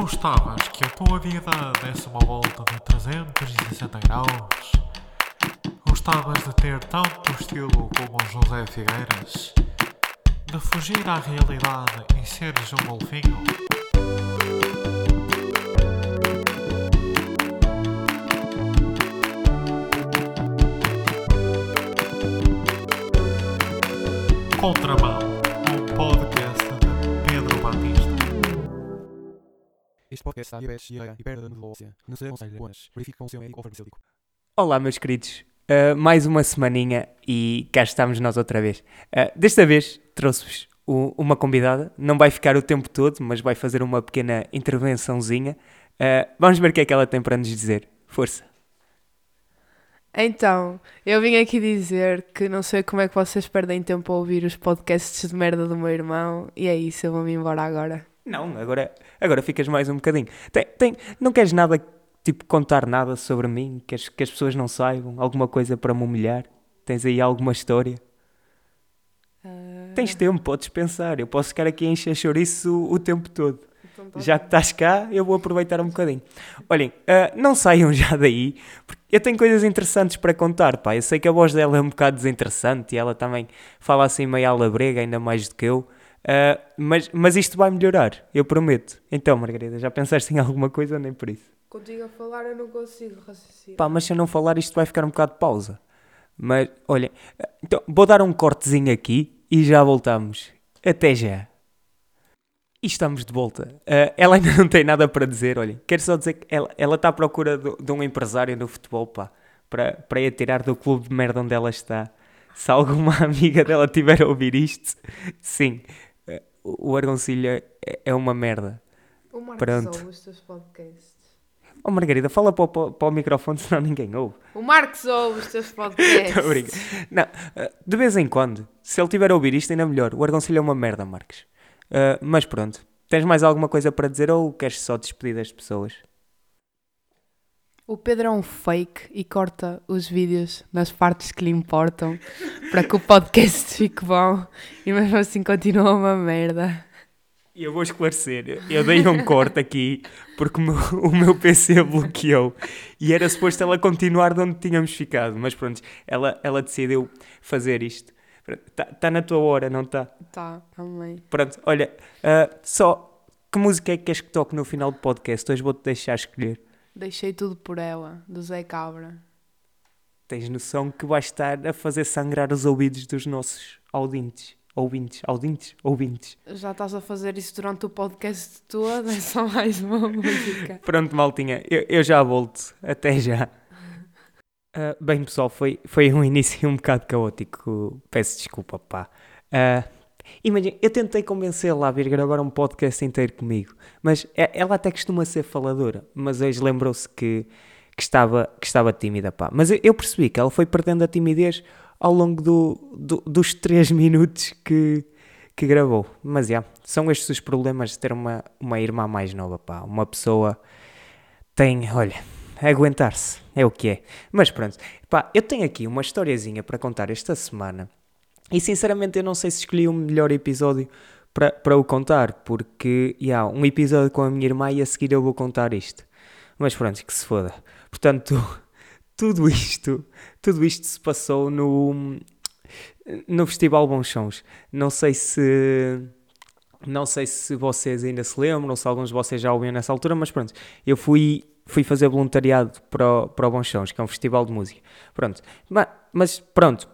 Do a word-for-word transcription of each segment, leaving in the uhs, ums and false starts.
gostavas que a tua vida desse uma volta de trezentos e sessenta graus? Gostavas de ter tanto estilo como o José Figueiras? De fugir à realidade e seres um golfinho? Contramão, um podcast de Pedro Batista. Este podcast está diabetes e perda de volúcia. Não se aconselha, mas verificam o seu médico farmacêutico. Olá, meus queridos. Uh, mais uma semaninha e cá estamos nós outra vez. Uh, desta vez trouxe-vos o, uma convidada. Não vai ficar o tempo todo, mas vai fazer uma pequena intervençãozinha. Uh, vamos ver o que é que ela tem para nos dizer. Força! Então, eu vim aqui dizer que não sei como é que vocês perdem tempo a ouvir os podcasts de merda do meu irmão, e é isso, eu vou-me embora agora. Não, agora, agora ficas mais um bocadinho. Tem, tem, não queres nada, tipo, contar nada sobre mim? Queres que as pessoas não saibam? Alguma coisa para me humilhar? Tens aí alguma história? Uh... Tens tempo, podes pensar. Eu posso ficar aqui a encher chouriço o, o tempo todo. Já que estás cá, eu vou aproveitar um bocadinho. Olhem, uh, não saiam já daí, porque eu tenho coisas interessantes para contar, pá. Eu sei que a voz dela é um bocado desinteressante e ela também fala assim meio à labrega, ainda mais do que eu. Uh, mas, mas isto vai melhorar, eu prometo. Então, Margarida, já pensaste em alguma coisa ou nem por isso? Contigo a falar eu não consigo raciocinar. Pá, mas se eu não falar isto vai ficar um bocado de pausa. Mas, olhem, uh, então, vou dar um cortezinho aqui e já voltamos. Até já. E estamos de volta. Uh, ela ainda não tem nada para dizer, olhem. Quero só dizer que ela, ela está à procura do, de um empresário no futebol, pá, para, para ir tirar do clube de merda onde ela está. Se alguma amiga dela tiver a ouvir isto, sim, uh, o Argoncilhe é, é uma merda. O Marcos ouve os teus podcasts. Oh, Margarida, fala para o, para, para o microfone, senão ninguém ouve. O Marcos ouve os teus podcasts. Não, uh, de vez em quando, se ele tiver a ouvir isto, ainda melhor. O Argoncilhe é uma merda, Marcos. Uh, mas pronto, tens mais alguma coisa para dizer ou queres só despedir das pessoas? O Pedro é um fake e corta os vídeos nas partes que lhe importam para que o podcast fique bom e mesmo assim continua uma merda. E eu vou esclarecer, eu dei um corte aqui porque o meu, o meu P C bloqueou e era suposto ela continuar de onde tínhamos ficado, mas pronto, ela, ela decidiu fazer isto. Está tá na tua hora, não está? Está, amém. Pronto, olha, uh, só que música é que queres que toque no final do podcast? Hoje vou-te deixar escolher. Deixei Tudo por Ela, do Zé Cabra. Tens noção que vais estar a fazer sangrar os ouvidos dos nossos ouvintes? Ouvintes, ouvintes, ouvintes. Já estás a fazer isso durante o podcast todo, é só mais uma música. Pronto, maltinha, eu, eu já volto, até já. Uh, bem pessoal, foi, foi um início um bocado caótico, peço desculpa, pá. Uh, imagina, eu tentei convencê-la a vir gravar um podcast inteiro comigo, mas ela até costuma ser faladora, mas hoje lembrou-se que, que, estava, que estava tímida, pá. Mas eu, eu percebi que ela foi perdendo a timidez ao longo do, do, dos três minutos que, que gravou, mas já, yeah, são estes os problemas de ter uma, uma irmã mais nova, pá. Uma pessoa tem, olha... aguentar-se, é o que é. Mas pronto, pá, eu tenho aqui uma historiazinha para contar esta semana e sinceramente eu não sei se escolhi o melhor episódio para, para o contar, porque há yeah, um episódio com a minha irmã e a seguir eu vou contar isto, mas pronto, que se foda. Portanto, tudo isto tudo isto se passou no no Festival Bons Sons. Não sei se não sei se vocês ainda se lembram, se alguns de vocês já ouviram nessa altura, mas pronto, eu fui Fui fazer voluntariado para o, para o Bons Sons, que é um festival de música. Pronto. Mas, mas pronto,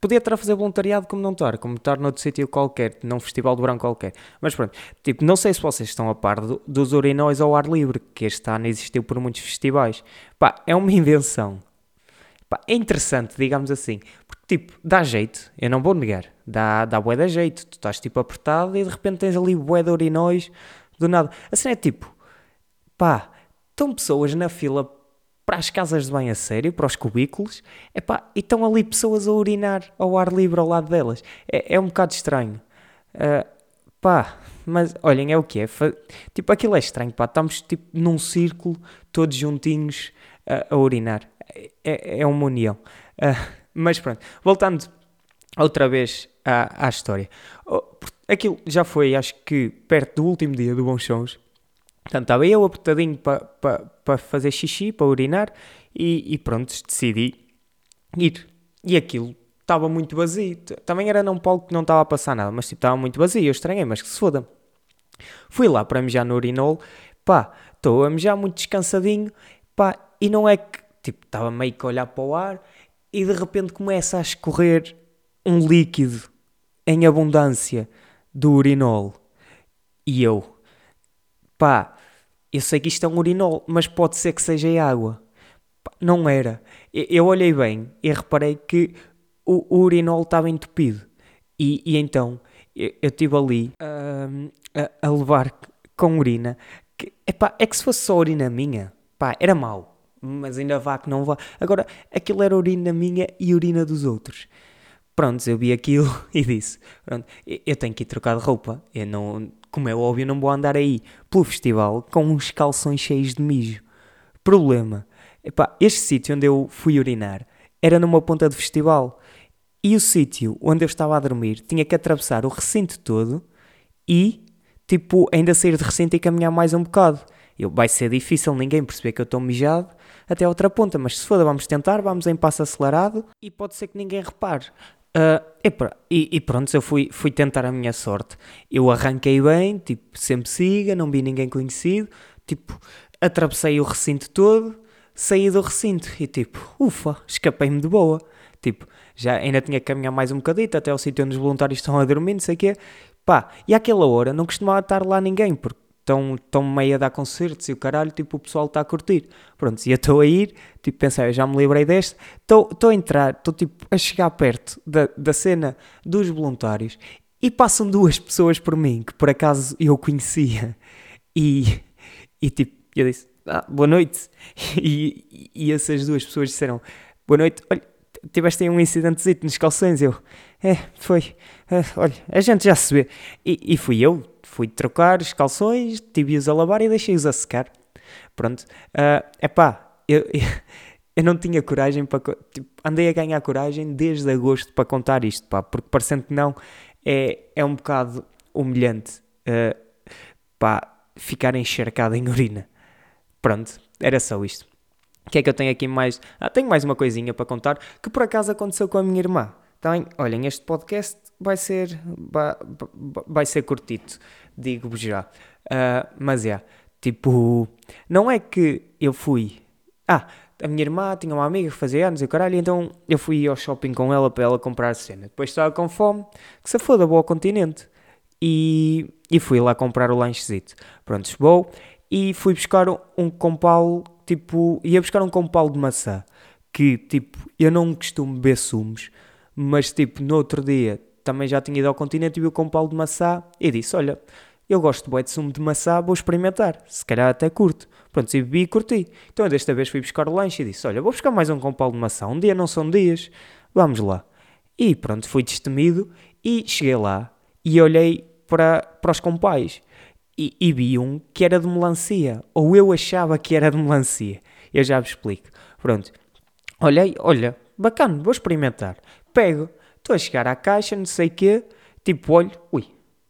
podia estar a fazer voluntariado como não estar, como estar noutro sítio qualquer, num festival de verão qualquer. Mas pronto, tipo, não sei se vocês estão a par do, dos urinóis ao ar livre, que este ano existiu por muitos festivais. Pá, é uma invenção. Pá, é interessante, digamos assim. Porque, tipo, dá jeito, eu não vou negar. Dá, dá bué da jeito. Tu estás, tipo, apertado e de repente tens ali bué de urinóis, do nada. Assim é, tipo, pá... estão pessoas na fila para as casas de banho a sério, para os cubículos, epá, e estão ali pessoas a urinar ao ar livre ao lado delas. É, é um bocado estranho. Uh, pá, mas olhem, é o que é. Fa- tipo, aquilo é estranho, pá. Estamos tipo, num círculo, todos juntinhos uh, a urinar. É, é uma união. Uh, mas pronto, voltando outra vez à, à história. Aquilo já foi, acho que, perto do último dia do Bons Sons. Portanto, estava eu apertadinho para pa, pa fazer xixi, para urinar, e, e pronto, decidi ir. E aquilo estava muito vazio. Também era num palco que não estava a passar nada, mas tipo, estava muito vazio, eu estranhei, mas que se foda. Fui lá para mijar no urinol, pá, estou a mijar muito descansadinho, pá, e não é que, tipo, estava meio que a olhar para o ar, e de repente começa a escorrer um líquido em abundância do urinol. E eu, pá, eu sei que isto é um urinol, mas pode ser que seja água. Pá, não era. Eu olhei bem e reparei que o, o urinol estava entupido. E, e então, eu estive ali uh, a, a levar com urina. Que, epá, é que se fosse só urina minha, pá, era mau. Mas ainda vá que não vá. Agora, aquilo era urina minha e urina dos outros. Pronto, eu vi aquilo e disse, pronto, eu tenho que ir trocar de roupa. Eu não, como é óbvio, não vou andar aí pelo festival com uns calções cheios de mijo. Problema. Epá, este sítio onde eu fui urinar era numa ponta de festival. E o sítio onde eu estava a dormir tinha que atravessar o recinto todo e, tipo, ainda sair de recinto e caminhar mais um bocado. Eu, vai ser difícil ninguém perceber que eu estou mijado até a outra ponta, mas se foda, vamos tentar, vamos em passo acelerado e pode ser que ninguém repare. Uh, e, e pronto, eu fui, fui tentar a minha sorte. Eu arranquei bem, tipo, sempre siga, não vi ninguém conhecido, tipo, atravessei o recinto todo, saí do recinto e tipo, ufa, escapei-me de boa. Tipo, já ainda tinha que caminhar mais um bocadito até ao sítio onde os voluntários estão a dormir, não sei o quê. Pá, e àquela hora não costumava estar lá ninguém, porque estão tão meio a dar concertos e o caralho, tipo, o pessoal está a curtir. Pronto, e eu estou a ir, tipo, pensei, eu já me livrei deste, estou a entrar, estou, tipo, a chegar perto da, da cena dos voluntários e passam duas pessoas por mim, que por acaso eu conhecia. E, e tipo, eu disse, ah, boa noite. E, e essas duas pessoas disseram, boa noite, olha, tiveste aí um incidentezito nos calções. Eu, é, foi, é, olha, a gente já se vê. E, e fui eu, fui trocar os calções, tive-os a lavar e deixei-os a secar. Pronto, é uh, pá, eu, eu, eu não tinha coragem para, tipo, andei a ganhar coragem desde agosto para contar isto, pá, porque parecendo que não, é, é um bocado humilhante, uh, pá, ficar encharcado em urina. Pronto, era só isto. O que é que eu tenho aqui mais? Ah, tenho mais uma coisinha para contar, que por acaso aconteceu com a minha irmã. Então, olhem, este podcast vai ser, vai, vai ser curtito, digo-vos já. Uh, mas, é, yeah, tipo, não é que eu fui... Ah, a minha irmã tinha uma amiga que fazia anos e caralho, então eu fui ao shopping com ela para ela comprar a cena. Depois estava com fome, que se foda, vou ao Continente. E, e fui lá comprar o lanchezito. Pronto, chegou e fui buscar um, um compalo... Tipo, ia buscar um compalo de maçã, que, tipo, eu não costumo beber sumos, mas, tipo, no outro dia também já tinha ido ao Continente e vi o compalo de maçã e disse, olha, eu gosto bué de sumo de maçã, vou experimentar, se calhar até curto. Pronto, e bebi e curti. Então, desta vez fui buscar o lanche e disse, olha, vou buscar mais um compalo de maçã, um dia não são dias, vamos lá. E, pronto, fui destemido e cheguei lá e olhei para, para os compais. E, e vi um que era de melancia, ou eu achava que era de melancia, eu já vos explico. Pronto, olhei, olha, bacana, vou experimentar, pego, estou a chegar à caixa, não sei o quê, tipo, olho, ui,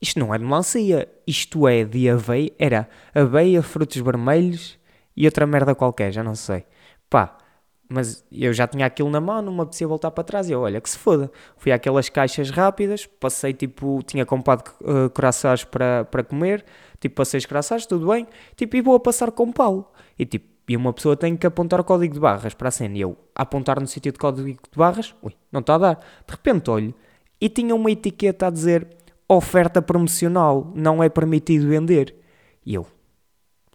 isto não é de melancia, isto é de aveia, era aveia, frutos vermelhos e outra merda qualquer, já não sei, pá, mas eu já tinha aquilo na mão, não me apetecia voltar para trás, e eu, olha, que se foda. Fui àquelas caixas rápidas, passei, tipo, tinha comprado uh, coraçados para, para comer, tipo, passei os coraçados, tudo bem, tipo, e vou a passar com pau. E, tipo, e uma pessoa tem que apontar o código de barras para a cena, e eu, a apontar no sítio de código de barras, ui, não está a dar. De repente olho, e tinha uma etiqueta a dizer, oferta promocional, não é permitido vender. E eu,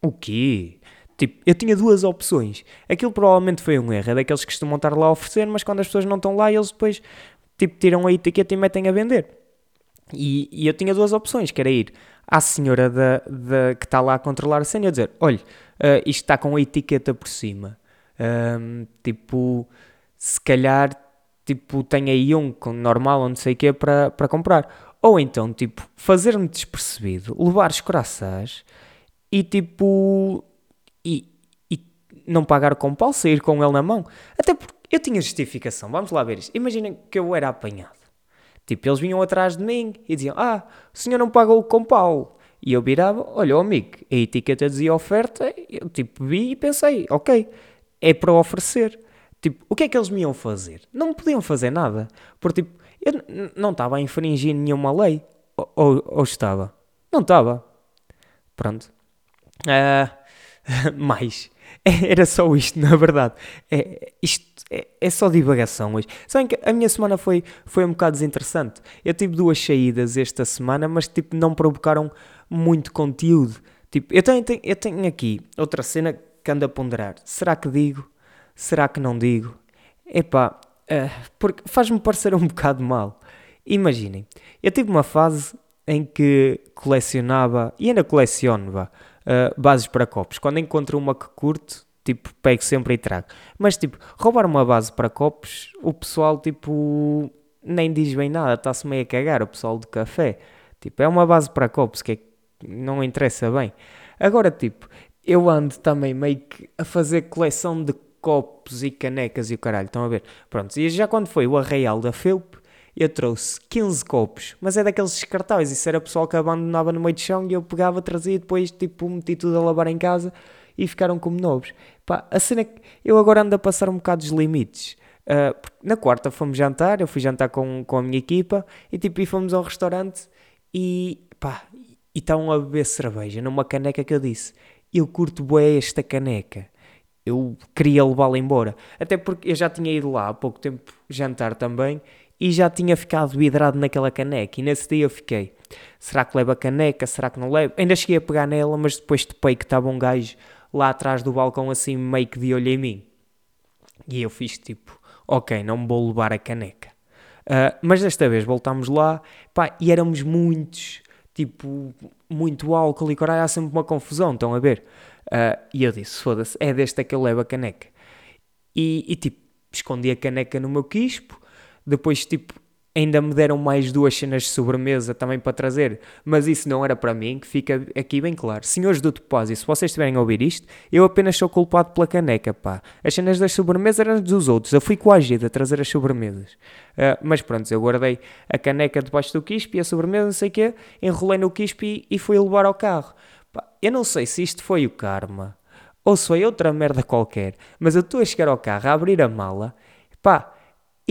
o quê? Tipo, eu tinha duas opções. Aquilo provavelmente foi um erro. É daqueles que costumam estar lá a oferecer, mas quando as pessoas não estão lá, eles depois, tipo, tiram a etiqueta e metem a vender. E, e eu tinha duas opções, que era ir à senhora da, da, que está lá a controlar a cena e eu dizer, olha, uh, isto está com a etiqueta por cima. Um, tipo, se calhar, tipo, tem aí um normal ou não sei o quê para, para comprar. Ou então, tipo, fazer-me despercebido, levar os corações e, tipo... E, e não pagar com pau, sair com ele na mão. Até porque eu tinha justificação, vamos lá ver isto. Imaginem que eu era apanhado. Tipo, eles vinham atrás de mim e diziam, ah, o senhor não pagou com pau. E eu virava, olha, ó amigo, a etiqueta dizia oferta, eu tipo vi e pensei, ok, é para oferecer. Tipo, o que é que eles me iam fazer? Não me podiam fazer nada, porque tipo, eu n- não estava a infringir nenhuma lei, ou, ou, ou estava? Não estava. Pronto. Uh, mais, era só isto, na verdade. É, isto é, é só divagação hoje. Sabem que a minha semana foi, foi um bocado desinteressante. Eu tive duas saídas esta semana, mas tipo, não provocaram muito conteúdo. Tipo, eu tenho, tenho, eu tenho aqui outra cena que ando a ponderar. Será que digo? Será que não digo? Epá, uh, porque faz-me parecer um bocado mal. Imaginem, eu tive uma fase em que colecionava, e ainda coleciono, vá, Uh, bases para copos. Quando encontro uma que curto, tipo, pego sempre e trago. Mas, tipo, roubar uma base para copos, o pessoal, tipo, nem diz bem nada, está-se meio a cagar, o pessoal do café. Tipo, é uma base para copos, que é, não interessa bem. Agora, tipo, eu ando também meio que a fazer coleção de copos e canecas e o caralho, estão a ver? Pronto, e já quando foi o Arraial da Filipe, eu trouxe quinze copos, mas é daqueles descartáveis, isso era pessoal que abandonava no meio do chão e eu pegava, trazia e depois tipo, meti tudo a lavar em casa e ficaram como novos. Pá, a cena que eu agora ando a passar um bocado dos limites. Uh, na quarta fomos jantar, eu fui jantar com, com a minha equipa e tipo, e fomos ao restaurante e pá, e estavam a beber cerveja numa caneca que eu disse, eu curto bué esta caneca. Eu queria levá-la embora, até porque eu já tinha ido lá há pouco tempo jantar também, e já tinha ficado vidrado naquela caneca. E nesse dia eu fiquei, será que levo a caneca? Será que não levo? Ainda cheguei a pegar nela, mas depois topei que estava um gajo lá atrás do balcão, assim, meio que de olho em mim. E eu fiz tipo, ok, não vou levar a caneca. Uh, mas desta vez voltámos lá, pá, e éramos muitos, tipo, muito álcool e caralho, há sempre uma confusão, estão a ver? Uh, e eu disse, foda-se, é desta que eu levo a caneca. E, e tipo, escondi a caneca no meu quispo. Depois, tipo, ainda me deram mais duas cenas de sobremesa também para trazer. Mas isso não era para mim, que fica aqui bem claro. Senhores do Depósito, se vocês estiverem a ouvir isto, eu apenas sou culpado pela caneca, pá. As cenas das sobremesas eram dos outros. Eu fui coagido a trazer as sobremesas. Uh, mas pronto, eu guardei a caneca debaixo do quispe e a sobremesa, não sei o quê. Enrolei no quispe e, e fui levar ao carro. Pá, eu não sei se isto foi o karma ou se foi outra merda qualquer. Mas eu estou a chegar ao carro, a abrir a mala, pá...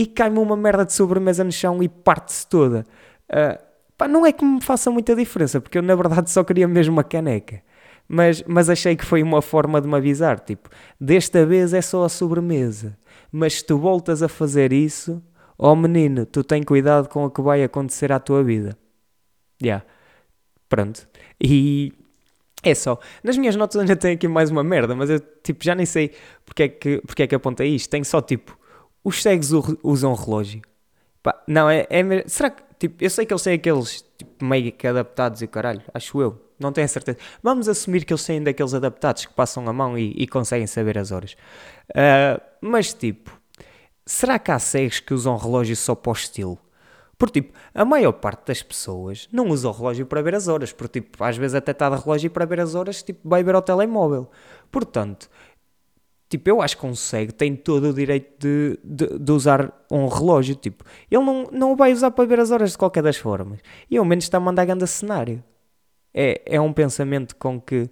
E cai-me uma merda de sobremesa no chão e parte-se toda. Uh, pá, não é que me faça muita diferença, porque eu na verdade só queria mesmo uma caneca. Mas, mas achei que foi uma forma de me avisar, tipo, desta vez é só a sobremesa. Mas se tu voltas a fazer isso, ó oh menino, tu tem cuidado com o que vai acontecer à tua vida. Já. Yeah. Pronto. E... é só. Nas minhas notas ainda tem aqui mais uma merda, mas eu tipo, já nem sei porque é que, porque é que apontei isto. Tenho só tipo... os cegos usam relógio. Pá, não, é, é... será que... tipo, eu sei que eles têm aqueles tipo, meio que adaptados e caralho, acho eu. Não tenho a certeza. Vamos assumir que eles têm daqueles adaptados que passam a mão e, e conseguem saber as horas. Uh, mas, tipo... será que há cegos que usam relógio só para o estilo? Porque, tipo, a maior parte das pessoas não usa o relógio para ver as horas. Porque, tipo, às vezes até está de relógio para ver as horas, tipo, vai ver ao telemóvel. Portanto... tipo, eu acho que um cego tem todo o direito de, de, de usar um relógio. Tipo, ele não, não o vai usar para ver as horas de qualquer das formas. E ao menos está a mandar grande cenário. É, é um pensamento com que,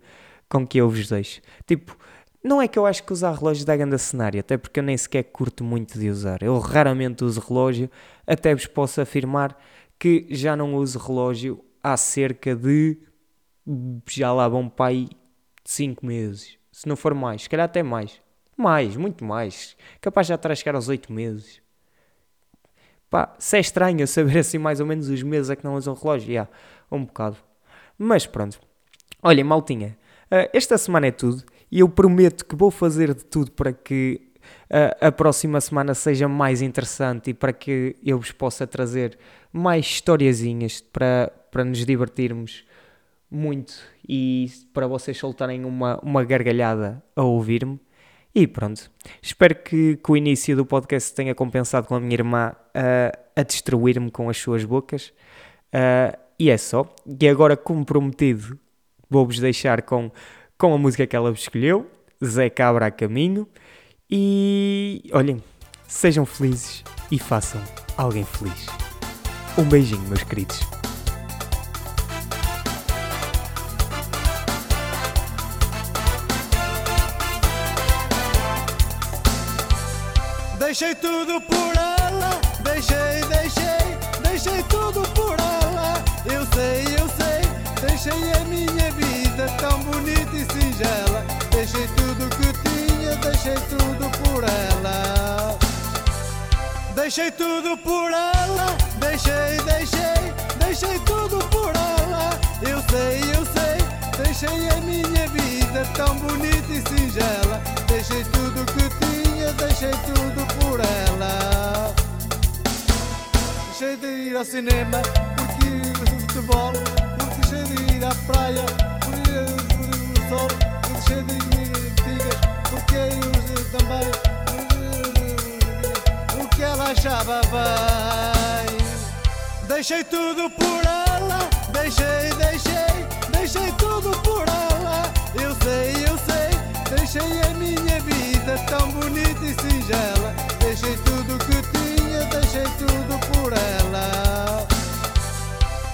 com que eu vos deixo. Tipo, não é que eu acho que usar relógio dá grande cenário. Até porque eu nem sequer curto muito de usar. Eu raramente uso relógio. Até vos posso afirmar que já não uso relógio há cerca de... já lá vão para aí cinco meses. Se não for mais. Se calhar até mais. Mais, muito mais. Capaz já estar a chegar aos oito meses. Pá, se é estranho saber assim mais ou menos os meses a que não usam relógio. Yeah, um bocado. Mas pronto. Olhem, maltinha. Uh, esta semana é tudo. E eu prometo que vou fazer de tudo para que uh, a próxima semana seja mais interessante. E para que eu vos possa trazer mais historiazinhas para, para nos divertirmos muito. E para vocês soltarem uma, uma gargalhada a ouvir-me. E pronto, espero que, que o início do podcast tenha compensado com a minha irmã uh, a destruir-me com as suas bocas. Uh, e é só. E agora, como prometido, vou-vos deixar com, com a música que ela escolheu, Zé Cabra a caminho. E olhem, sejam felizes e façam alguém feliz. Um beijinho, meus queridos. Deixei tudo por ela, deixei, deixei, deixei tudo por ela. Eu sei, eu sei, deixei a minha vida tão bonita e singela. Deixei tudo que tinha, deixei tudo por ela. Deixei tudo por ela, deixei, deixei, deixei tudo por ela. Eu sei, eu sei, deixei a minha vida tão bonita e singela. Deixei tudo que tinha, deixei tudo por ela. Deixei de ir ao cinema, porque o futebol, porque deixei de ir à praia, porque o sol, porque deixei de ir a tigas, porque eu também, o que ela achava bem. Deixei tudo por ela, deixei, deixei, deixei tudo por ela. Eu sei, eu sei, deixei a minha vida tão bonita e singela. Deixei tudo que tinha, deixei tudo por ela.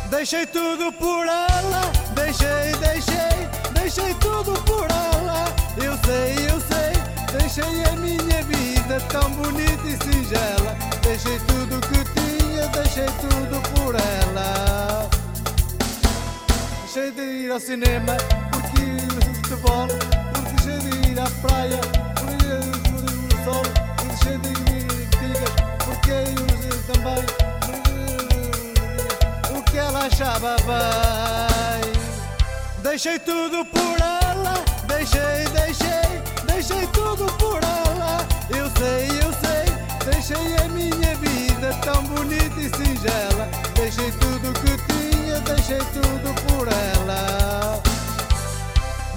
Deixei tudo por ela, deixei, deixei, deixei tudo por ela. Eu sei, eu sei, deixei a minha vida tão bonita e singela. Deixei tudo que tinha, deixei tudo por ela. Deixei de ir ao cinema, porque o futebol, deixei de ir à praia, porque o sol, deixei de ir a tigas, porque eu também, o que ela achava bem. Deixei tudo por ela, deixei, deixei, deixei tudo por ela. Eu sei, eu sei, deixei a minha vida tão bonita e singela. Deixei tudo que tinha, deixei tudo por ela.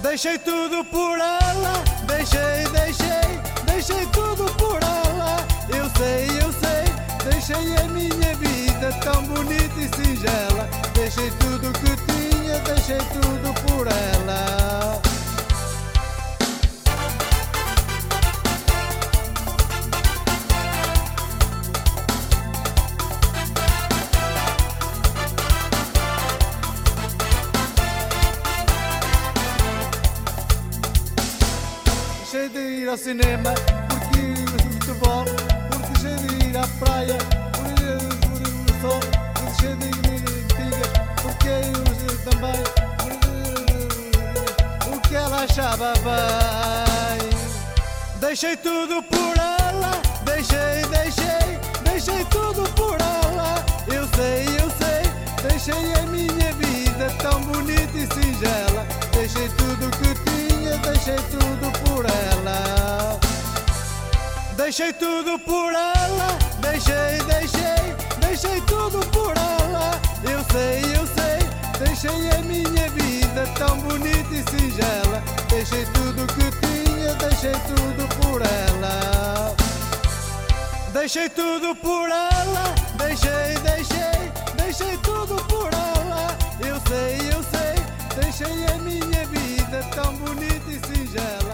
Deixei tudo por ela, deixei, deixei, deixei tudo por ela. Eu sei, eu sei, deixei a minha vida tão bonita e singela. Deixei tudo que tinha, deixei tudo por ela. Ao cinema, porque o futebol, porque deixei de ir à praia, porque o sol, porque deixei de ir a tigas, porque eu também, o que ela achava bem. Deixei tudo por ela, deixei, deixei, deixei tudo por ela. Eu sei, eu sei, deixei a minha vida tão bonita e singela. Deixei tudo que tinha, deixei tudo por ela. Deixei tudo por ela, deixei, deixei, deixei tudo por ela. Eu sei, eu sei, deixei a minha vida tão bonita e singela. Deixei tudo que tinha, deixei tudo por ela. Deixei tudo por ela, deixei, deixei, deixei tudo por ela. Eu sei, eu sei, deixei a minha vida tão bonita e singela.